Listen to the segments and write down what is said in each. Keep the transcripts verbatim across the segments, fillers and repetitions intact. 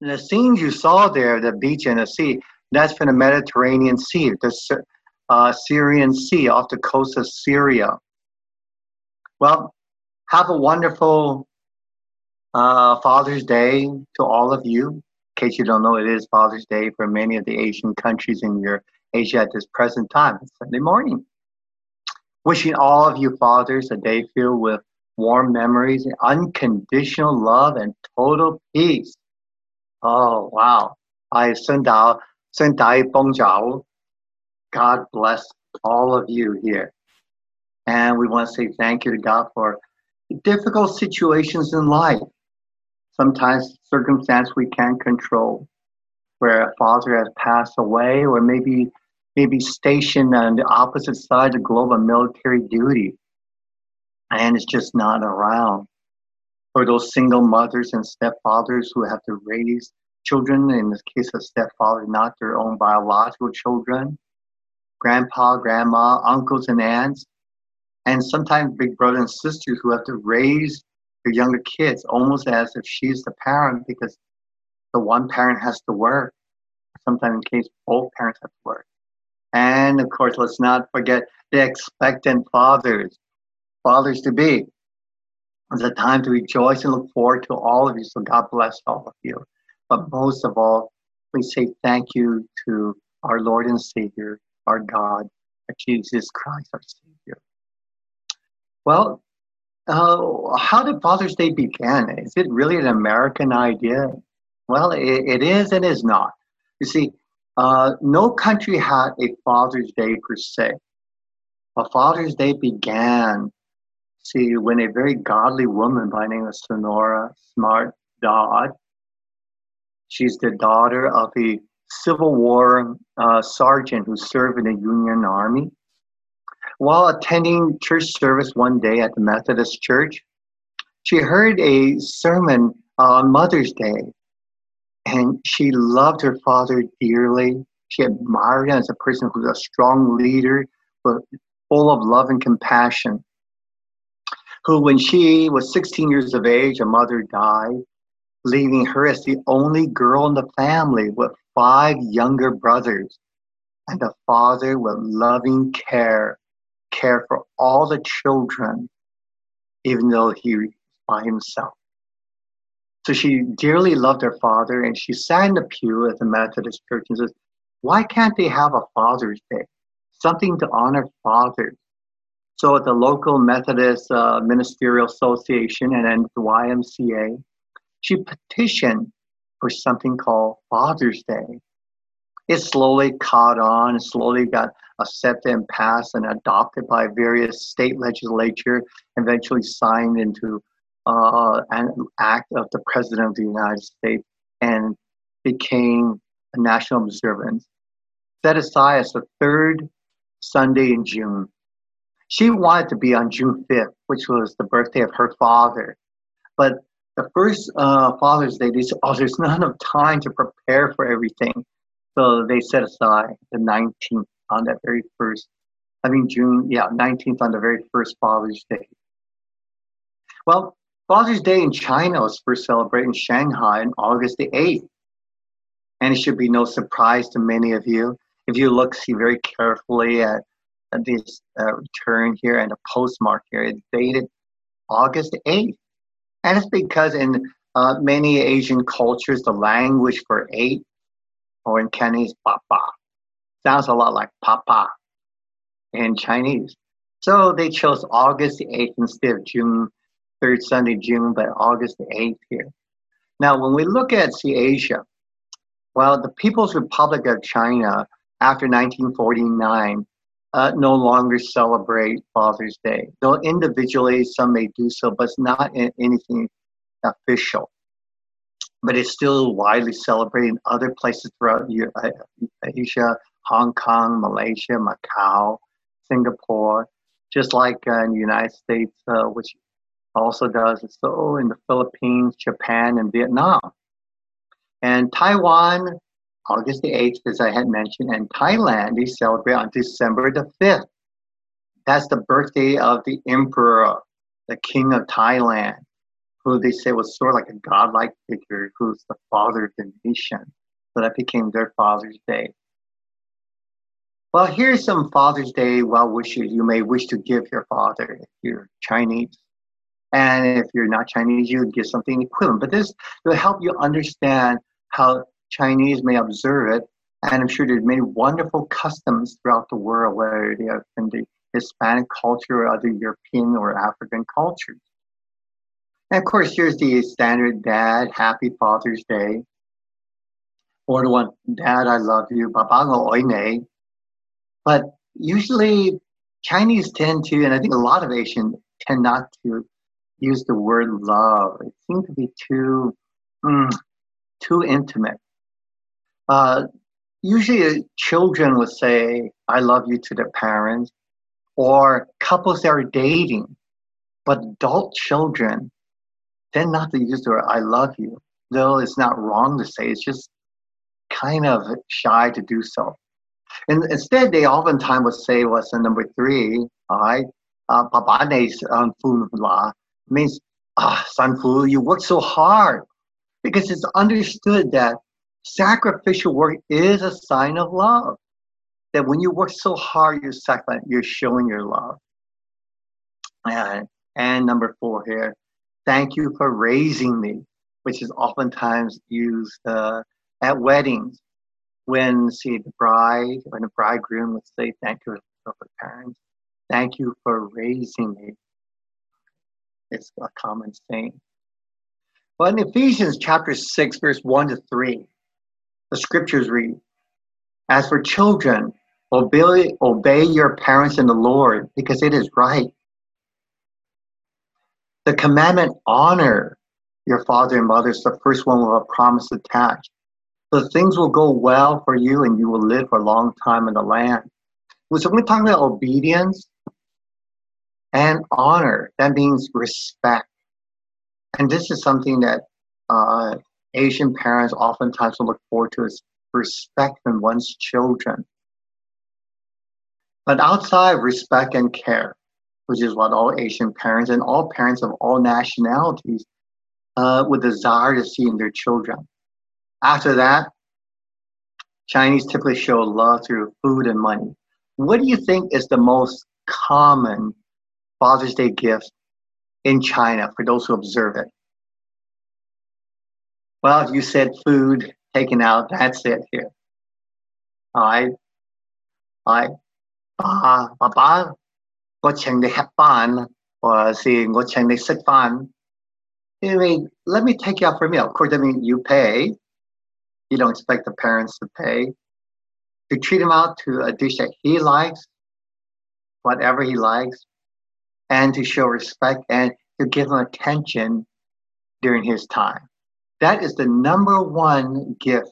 And the scenes you saw there, the beach and the sea, that's from the Mediterranean Sea, the uh, Syrian Sea, off the coast of Syria. Well, have a wonderful uh, Father's Day to all of you. In case you don't know, it is Father's Day for many of the Asian countries in your Asia at this present time. It's Sunday morning. Wishing all of you fathers a day filled with warm memories, unconditional love, and total peace. Oh, wow. I send out God bless all of you here. And we want to say thank you to God for difficult situations in life. Sometimes circumstance we can't control, where a father has passed away, or maybe maybe stationed on the opposite side of the globe on military duty, and it's just not around. Or those single mothers and stepfathers who have to raise children, in this case of stepfather, not their own biological children, grandpa, grandma, uncles and aunts, and sometimes big brothers and sisters who have to raise their younger kids almost as if she's the parent, because the one parent has to work. Sometimes in case both parents have to work. And of course, let's not forget the expectant fathers, fathers to be. It's a time to rejoice and look forward to all of you. So God bless all of you. But most of all, we say thank you to our Lord and Savior, our God, our Jesus Christ, our Savior. Well, uh, how did Father's Day begin? Is it really an American idea? Well, it, it is and is not. You see, uh, no country had a Father's Day per se. But Father's Day began, see, when a very godly woman by the name of Sonora Smart Dodd, she's the daughter of a Civil War uh, sergeant who served in the Union Army. While attending church service one day at the Methodist Church, she heard a sermon on Mother's Day, and she loved her father dearly. She admired him as a person who's a strong leader, but full of love and compassion, who, when she was sixteen years of age, her mother died, leaving her as the only girl in the family with five younger brothers. And the father, with loving care, cared for all the children, even though he was by himself. So she dearly loved her father, and she sat in the pew at the Methodist Church and says, why can't they have a Father's Day? Something to honor fathers. So at the local Methodist uh, Ministerial Association and then the Y M C A, she petitioned for something called Father's Day. It slowly caught on, slowly got accepted and passed and adopted by various state legislature, eventually signed into uh, an act of the President of the United States and became a national observance, set aside as the third Sunday in June. She wanted to be on June fifth, which was the birthday of her father. But the first uh, Father's Day, they said, oh, there's not enough time to prepare for everything. So they set aside the nineteenth on that very first, I mean June, yeah, nineteenth on the very first Father's Day. Well, Father's Day in China was first celebrated in Shanghai on August the eighth. And it should be no surprise to many of you. If you look, see very carefully at, at this uh, return here and the postmark here, it's dated August the eighth. And it's because in uh, many Asian cultures, the language for eight, or in Cantonese, papa, sounds a lot like papa in Chinese. So they chose August the eighth instead of June, third Sunday June, but August the eighth here. Now, when we look at, see, Asia, well, the People's Republic of China, after nineteen forty-nine, uh, no longer celebrate Father's Day. Though individually, some may do so, but it's not anything official. But it's still widely celebrated in other places throughout Asia, Hong Kong, Malaysia, Macau, Singapore, just like uh, in the United States, uh, which also does so in the Philippines, Japan, and Vietnam. And Taiwan, August the eighth, as I had mentioned, and Thailand, they celebrate on December the fifth. That's the birthday of the emperor, the king of Thailand, who they say was sort of like a godlike figure, who's the father of the nation. So that became their Father's Day. Well, here's some Father's Day well wishes you may wish to give your father if you're Chinese. And if you're not Chinese, you would give something equivalent. But this will help you understand how Chinese may observe it. And I'm sure there's many wonderful customs throughout the world, whether they are in the Hispanic culture or other European or African cultures. And of course, here's the standard dad, happy Father's Day. Or the one, dad, I love you, babango oine. But usually Chinese tend to, and I think a lot of Asians tend not to use the word love. It seems to be too, mm, too intimate. Uh, usually children would say, I love you to their parents, or couples that are dating, but adult children tend not to use the word I love you, though it's not wrong to say, it's just kind of shy to do so. And instead, they oftentimes would say what's in number three, all right, Babane's uh, Fun La, means, ah, Sanfu, you work so hard, because it's understood that sacrificial work is a sign of love. That when you work so hard, you're sacrificing, you're showing your love. And, and number four here, thank you for raising me, which is oftentimes used uh, at weddings when, see, the bride or the bridegroom would say thank you for the parents. Thank you for raising me. It's a common saying. Well, in Ephesians chapter six, verse one to three, the scriptures read, as for children, obey, obey your parents in the Lord, because it is right. The commandment, honor your father and mother, is the first one with a promise attached. So things will go well for you and you will live for a long time in the land. So when we're talking about obedience and honor, that means respect. And this is something that uh, Asian parents oftentimes will look forward to, is respect from one's children. But outside of respect and care, which is what all Asian parents and all parents of all nationalities uh, would desire to see in their children. After that, Chinese typically show love through food and money. What do you think is the most common Father's Day gift in China for those who observe it? Well, if you said food, taken out, that's it here. All right. All right. Ba, ba, ba. Anyway, let me take you out for a meal. Of course, I mean, you pay. You don't expect the parents to pay. You treat him out to a dish that he likes, whatever he likes, and to show respect and to give him attention during his time. That is the number one gift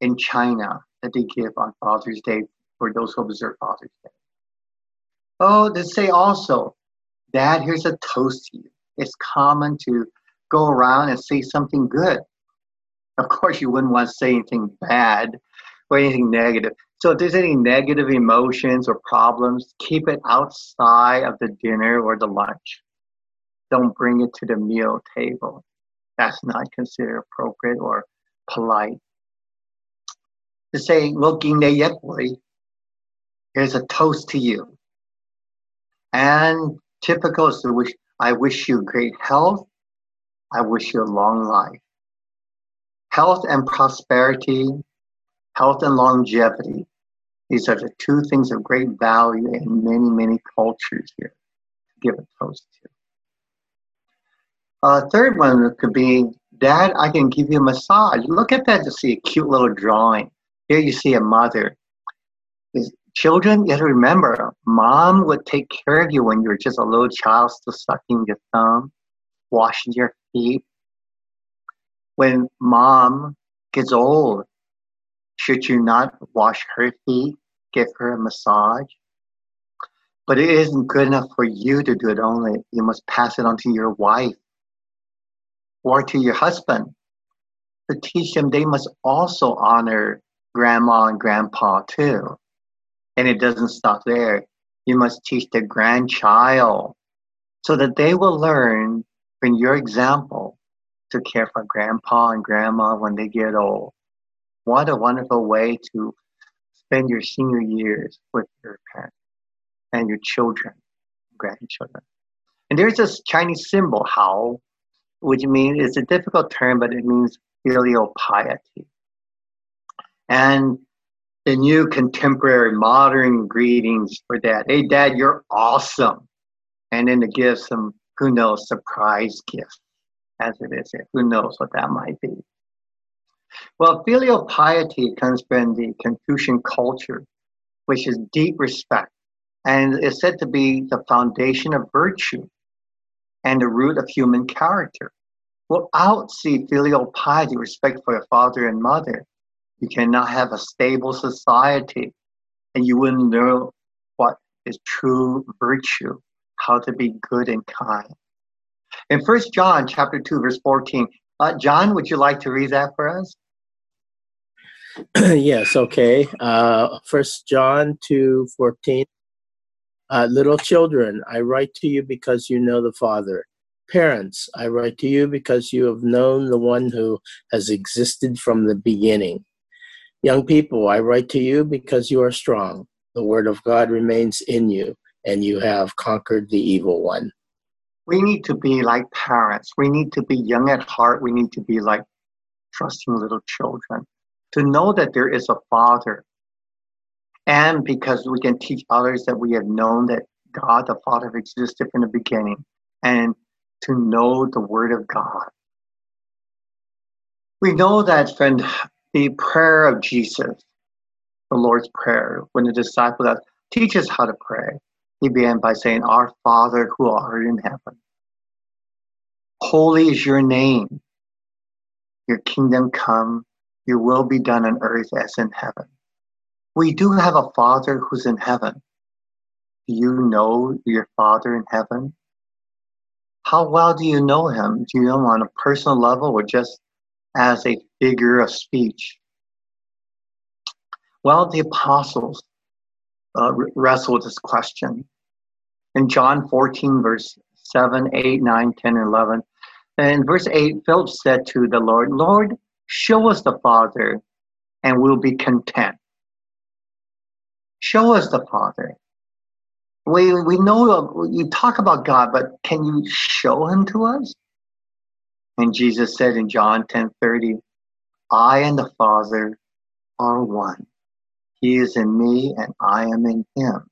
in China that they give on Father's Day for those who observe Father's Day. Oh, they say also, Dad, here's a toast to you. It's common to go around and say something good. Of course, you wouldn't want to say anything bad or anything negative. So if there's any negative emotions or problems, keep it outside of the dinner or the lunch. Don't bring it to the meal table. That's not considered appropriate or polite. To say, looking there yet, boy, here's a toast to you. And typical is to wish, I wish you great health. I wish you a long life. Health and prosperity, health and longevity. These are the two things of great value in many, many cultures here to give a toast to. Uh, third one could be, Dad, I can give you a massage. Look at that to see a cute little drawing. Here you see a mother. Is, children, you have to remember, mom would take care of you when you were just a little child, still sucking your thumb, washing your feet. When mom gets old, should you not wash her feet, give her a massage? But it isn't good enough for you to do it only. You must pass it on to your wife or to your husband to teach them they must also honor grandma and grandpa too. And it doesn't stop there. You must teach the grandchild so that they will learn when your example to care for grandpa and grandma when they get old. What a wonderful way to spend your senior years with your parents and your children, grandchildren. And there's this Chinese symbol, hao, which means, it's a difficult term, but it means filial piety. And the new contemporary modern greetings for dad, hey dad, you're awesome. And then to give some, who knows, surprise gift, as it is here. Who knows what that might be? Well, filial piety comes from the Confucian culture, which is deep respect, and is said to be the foundation of virtue and the root of human character. Without see filial piety, respect for your father and mother, you cannot have a stable society, and you wouldn't know what is true virtue, how to be good and kind. In First John chapter two, verse fourteen, uh, John, would you like to read that for us? Yes, okay. Uh, First John two, fourteen. Uh, little children, I write to you because you know the Father. Parents, I write to you because you have known the one who has existed from the beginning. Young people, I write to you because you are strong. The word of God remains in you, and you have conquered the evil one. We need to be like parents. We need to be young at heart. We need to be like trusting little children, to know that there is a Father. And because we can teach others that we have known that God the Father existed from the beginning, and to know the Word of God. We know that from the prayer of Jesus, the Lord's Prayer, when the disciple asked, teach us how to pray. He began by saying, Our Father who art in heaven, holy is your name. Your kingdom come, your will be done on earth as in heaven. We do have a Father who's in heaven. Do you know your Father in heaven? How well do you know him? Do you know him on a personal level or just as a figure of speech? Well, the apostles uh, wrestled with this question. In John fourteen, verse seven, eight, nine, ten, and eleven, and in verse eight, Philip said to the Lord, Lord, show us the Father, and we'll be content. Show us the Father. We, we know you talk about God, but can you show him to us? And Jesus said in John ten thirty, I and the Father are one. He is in me and I am in him.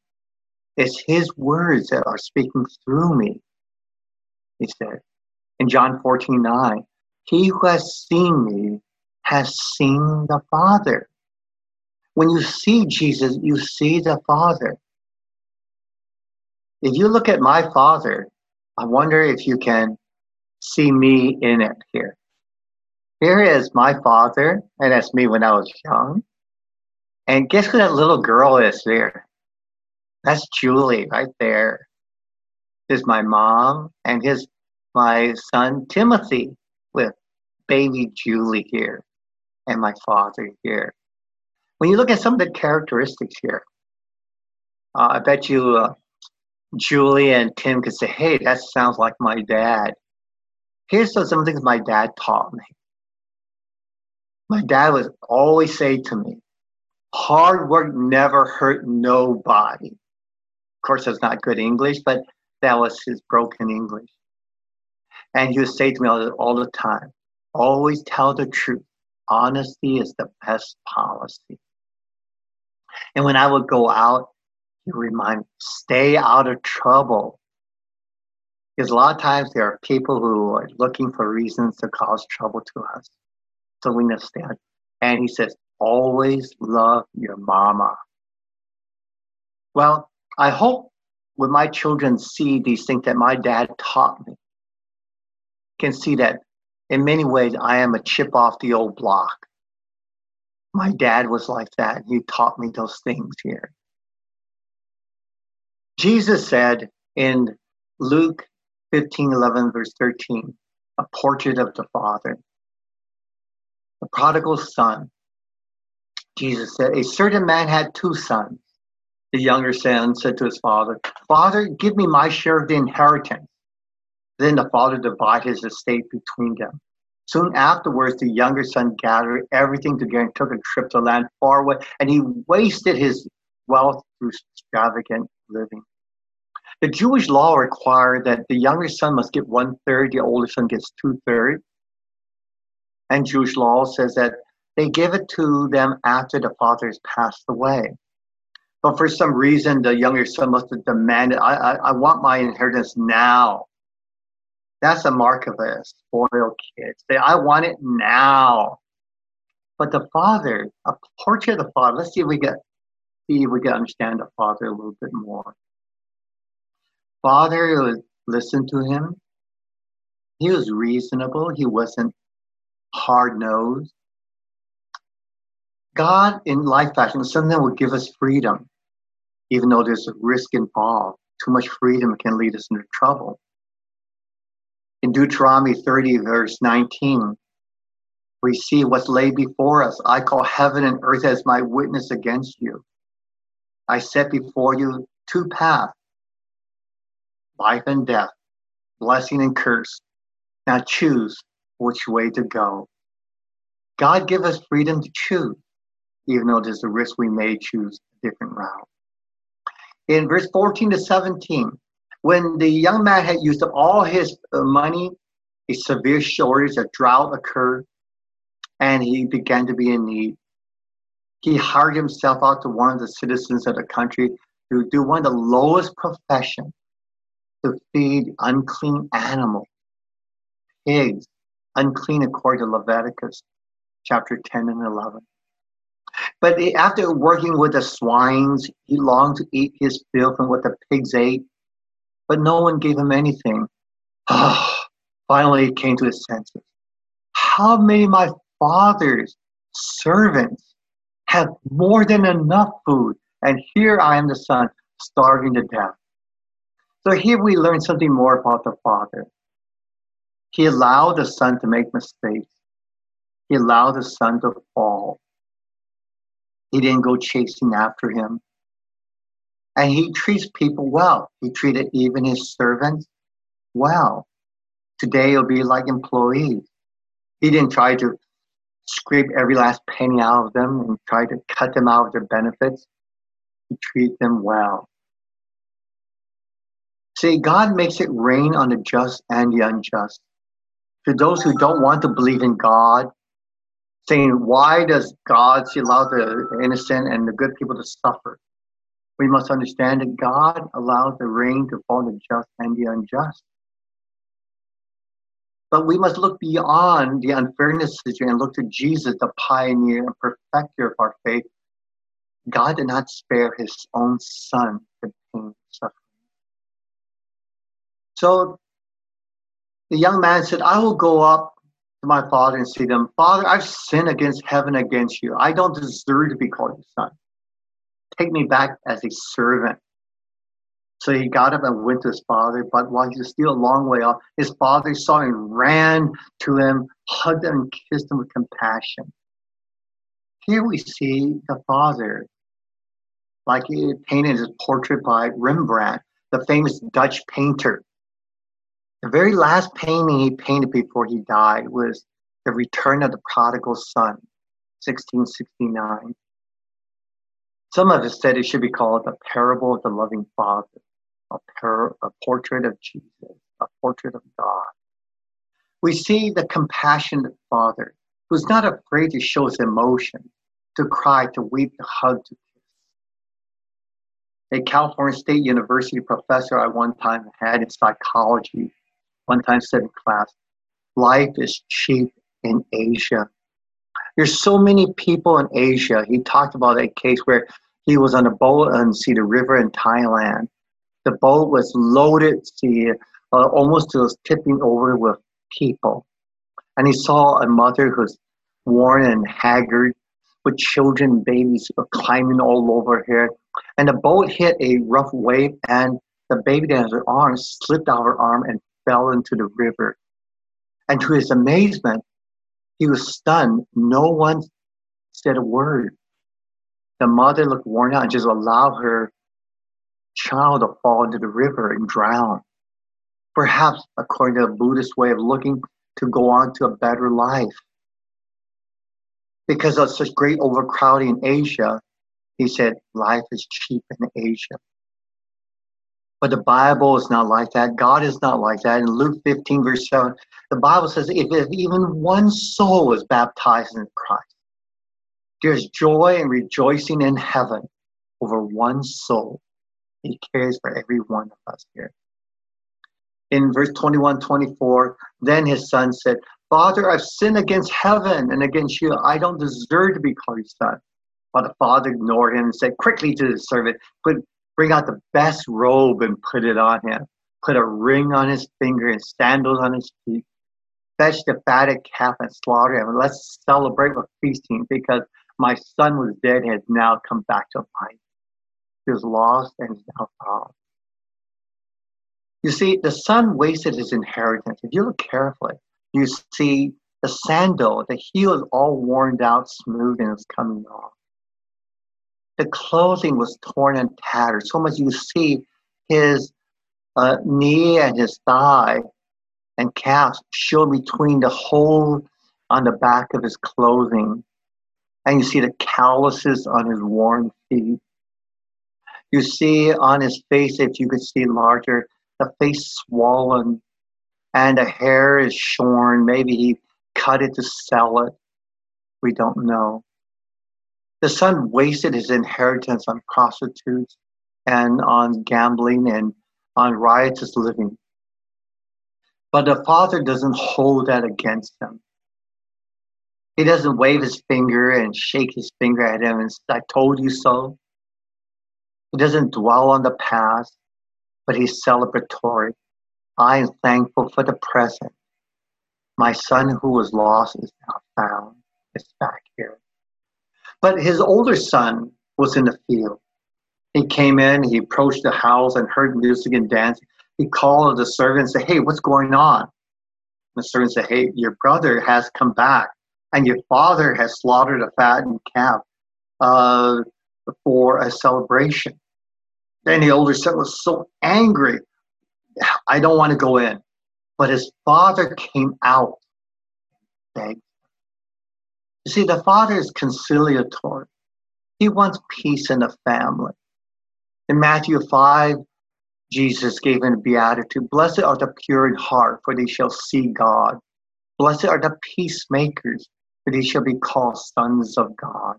It's his words that are speaking through me, he said. In John fourteen nine, he who has seen me has seen the Father. When you see Jesus, you see the Father. If you look at my Father, I wonder if you can see me in it here. Here is my Father, and that's me when I was young. And guess who that little girl is there? That's Julie right there. There's my mom and his my son Timothy with baby Julie here and my Father here. When you look at some of the characteristics here, uh, I bet you uh, Julie and Tim could say, hey, that sounds like my dad. Here's some things my dad taught me. My dad would always say to me, hard work never hurt nobody. Of course, that's not good English, but that was his broken English. And he would say to me all, all the time, always tell the truth. Honesty is the best policy. And when I would go out, he reminded me, stay out of trouble. Because a lot of times there are people who are looking for reasons to cause trouble to us. So we understand. And he says, always love your mama. Well, I hope when my children see these things that my dad taught me, can see that in many ways I am a chip off the old block. My dad was like that. He taught me those things here. Jesus said in Luke fifteen eleven, verse thirteen, a portrait of the Father. The prodigal son, Jesus said, a certain man had two sons. The younger son said to his father, Father, give me my share of the inheritance. Then the father divided his estate between them. Soon afterwards, the younger son gathered everything together and took a trip to land far away, and he wasted his wealth through extravagant living. The Jewish law required that the younger son must get one-third, the older son gets two-thirds. And Jewish law says that they give it to them after the father has passed away. But for some reason, the younger son must have demanded, I, I, I want my inheritance now. That's a mark of a spoiled kid. Say, I want it now. But the father, a portrait of the father, let's see if we get, see if we can understand the father a little bit more. Father listened to him. He was reasonable. He wasn't hard-nosed. God, in life fashion, sometimes will give us freedom, even though there's a risk involved. Too much freedom can lead us into trouble. In Deuteronomy thirty, verse nineteen, we see what's laid before us. I call heaven and earth as my witness against you. I set before you two paths, life and death, blessing and curse. Now choose which way to go. God give us freedom to choose, even though there's a risk we may choose a different route. In verse fourteen to seventeen, when the young man had used up all his money, a severe shortage, a drought occurred, and he began to be in need. He hired himself out to one of the citizens of the country to do one of the lowest professions, to feed unclean animals, pigs, unclean according to Leviticus, chapter ten and eleven. But after working with the swines, he longed to eat his fill from what the pigs ate, but no one gave him anything. Finally, he came to his senses. How many of my father's servants have more than enough food, and here I am the son, starving to death. So here we learn something more about the father. He allowed the son to make mistakes. He allowed the son to fall. He didn't go chasing after him. And he treats people well. He treated even his servants well. Today it'll be like employees. He didn't try to scrape every last penny out of them and try to cut them out of their benefits. He treated them well. See, God makes it rain on the just and the unjust. To those who don't want to believe in God, saying, why does God allow the innocent and the good people to suffer? We must understand that God allows the rain to fall on the just and the unjust. But we must look beyond the unfairness and look to Jesus, the pioneer and perfecter of our faith. God did not spare his own son the pain and suffering. So the young man said, I will go up to my father and see them. Father, I've sinned against heaven, against you. I don't deserve to be called your son. Take me back as a servant. So he got up and went to his father, but while he was still a long way off, his father saw him, ran to him, hugged him, and kissed him with compassion. Here we see the father, like he painted his portrait by Rembrandt, the famous Dutch painter. The very last painting he painted before he died was The Return of the Prodigal Son, sixteen sixty-nine. Some of us said it should be called The Parable of the Loving Father, a, par- a portrait of Jesus, a portrait of God. We see the compassionate father who's not afraid to show his emotion, to cry, to weep, to hug, to kiss. A California State University professor I one time had in psychology one time said in class, life is cheap in Asia. There's so many people in Asia. He talked about a case where he was on a boat and see the river in Thailand. The boat was loaded, see, uh, almost was tipping over with people. And he saw a mother who's worn and haggard with children, babies climbing all over her. And the boat hit a rough wave and the baby that has her arm slipped out of her arm and fell into the river. And to his amazement, he was stunned. No one said a word. The mother looked worn out and just allowed her child to fall into the river and drown. perhaps according to the Buddhist way of looking, to go on to a better life. Because of such great overcrowding in Asia, he said, life is cheap in Asia. But the Bible is not like that. God is not like that. In Luke fifteen, verse seven, the Bible says, if, if even one soul is baptized in Christ, there's joy and rejoicing in heaven over one soul. He cares for every one of us here. In verse twenty-one, twenty-four, then his son said, Father, I've sinned against heaven and against you. I don't deserve to be called your son. But the father ignored him and said, quickly to the servant, put, bring out the best robe and put it on him. Put a ring on his finger and sandals on his feet. Fetch the fatted calf and slaughter him. And let's celebrate with feasting, because my son was dead and has now come back to life. He was lost and is now found. You see, the son wasted his inheritance. If you look carefully, you see the sandal, the heel is all worn out, smooth, and it's coming off. The clothing was torn and tattered. So much you see his uh, knee and his thigh and calves showed between the hole on the back of his clothing. And you see the calluses on his worn feet. You see on his face, if you could see larger, the face swollen, and the hair is shorn. Maybe he cut it to sell it. We don't know. The son wasted his inheritance on prostitutes and on gambling and on riotous living. But the father doesn't hold that against him. He doesn't wave his finger and shake his finger at him and say, I told you so. He doesn't dwell on the past, but he's celebratory. I am thankful for the present. My son who was lost is now found. It's back here. But his older son was in the field. He came in, he approached the house and heard music and dancing. He called the servant and said, hey, what's going on? And the servant said, hey, your brother has come back and your father has slaughtered a fattened calf uh, for a celebration. Then the older son was so angry. I don't want to go in. But his father came out and begged. You see, the father is conciliatory. He wants peace in the family. In Matthew five, Jesus gave him a beatitude. Blessed are the pure in heart, for they shall see God. Blessed are the peacemakers, for they shall be called sons of God.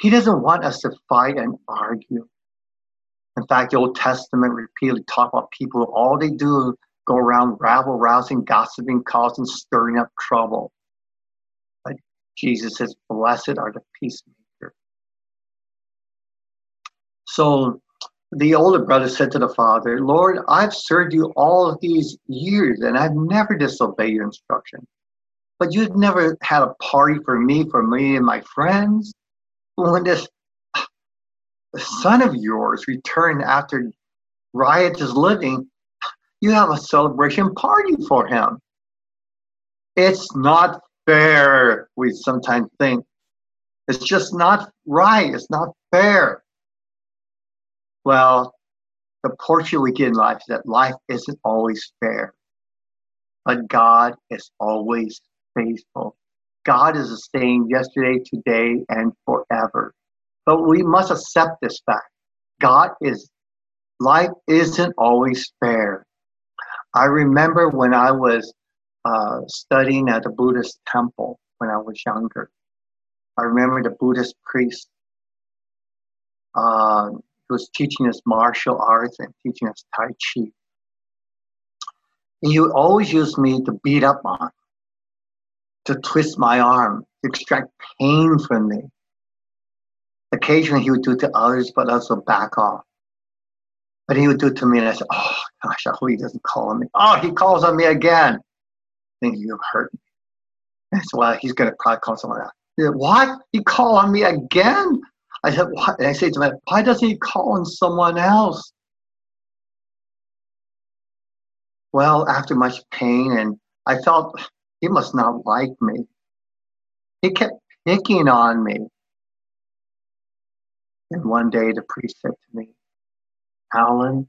He doesn't want us to fight and argue. In fact, the Old Testament repeatedly talk about people who all they do go around rabble-rousing, gossiping, causing, stirring up trouble. But Jesus says, blessed are the peacemakers. So the older brother said to the father, Lord, I've served you all these years, and I've never disobeyed your instruction. But you've never had a party for me, for me and my friends. When this the son of yours returned after riotous living, you have a celebration party for him. It's not fair, we sometimes think. It's just not right. It's not fair. Well, the portion we get in life is that life isn't always fair. But God is always faithful. God is the same yesterday, today, and forever. But we must accept this fact. God is, life isn't always fair. I remember when I was uh, studying at the Buddhist temple when I was younger. I remember the Buddhist priest uh, who was teaching us martial arts and teaching us Tai Chi. He would always use me to beat up on, to twist my arm, to extract pain from me. Occasionally he would do it to others, but also back off. But he would do it to me, and I said, oh, gosh, I hope he doesn't call on me. Oh, he calls on me again. Then you hurt me. I said, well, he's going to probably call someone else. He said, what? He called on me again? I said, what? And I said to him, why doesn't he call on someone else? Well, after much pain, and I felt he must not like me. He kept picking on me. And one day the priest said to me, Alan,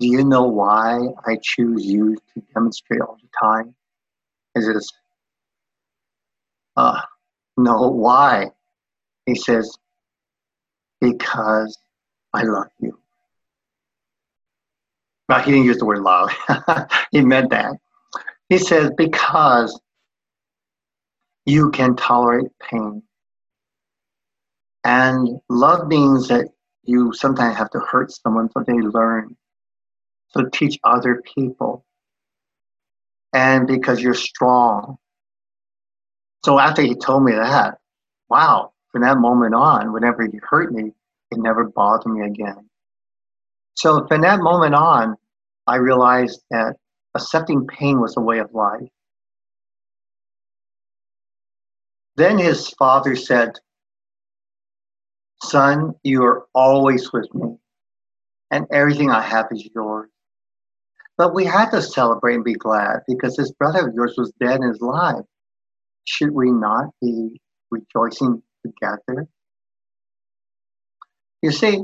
Do you know why I choose you to demonstrate all the time? He says, uh, no, why? He says, because I love you. Well, he didn't use the word love. He meant that. He says, because you can tolerate pain. And love means that you sometimes have to hurt someone so they learn. So teach other people. And because you're strong. So after he told me that, wow, from that moment on, whenever he hurt me, it never bothered me again. So from that moment on, I realized that accepting pain was a way of life. Then his father said, son, you are always with me, and everything I have is yours. But we had to celebrate and be glad because this brother of yours was dead and is alive. Should we not be rejoicing together? You see,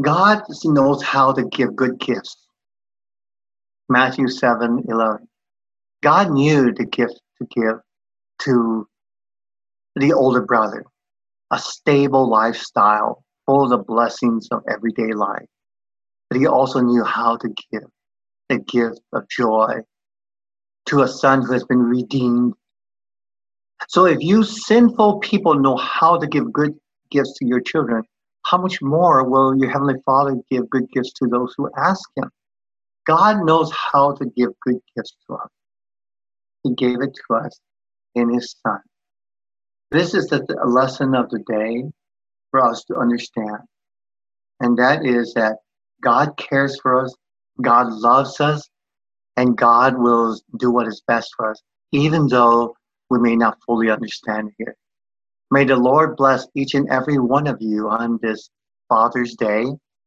God knows how to give good gifts. Matthew seven eleven. God knew the gift to give to the older brother, a stable lifestyle full of the blessings of everyday life. But he also knew how to give the gift of joy to a son who has been redeemed. So if you sinful people know how to give good gifts to your children, how much more will your Heavenly Father give good gifts to those who ask him? God knows how to give good gifts to us. He gave it to us in his Son. This is the lesson of the day for us to understand. And that is that God cares for us, God loves us, and God will do what is best for us, even though we may not fully understand here. May the Lord bless each and every one of you on this Father's Day.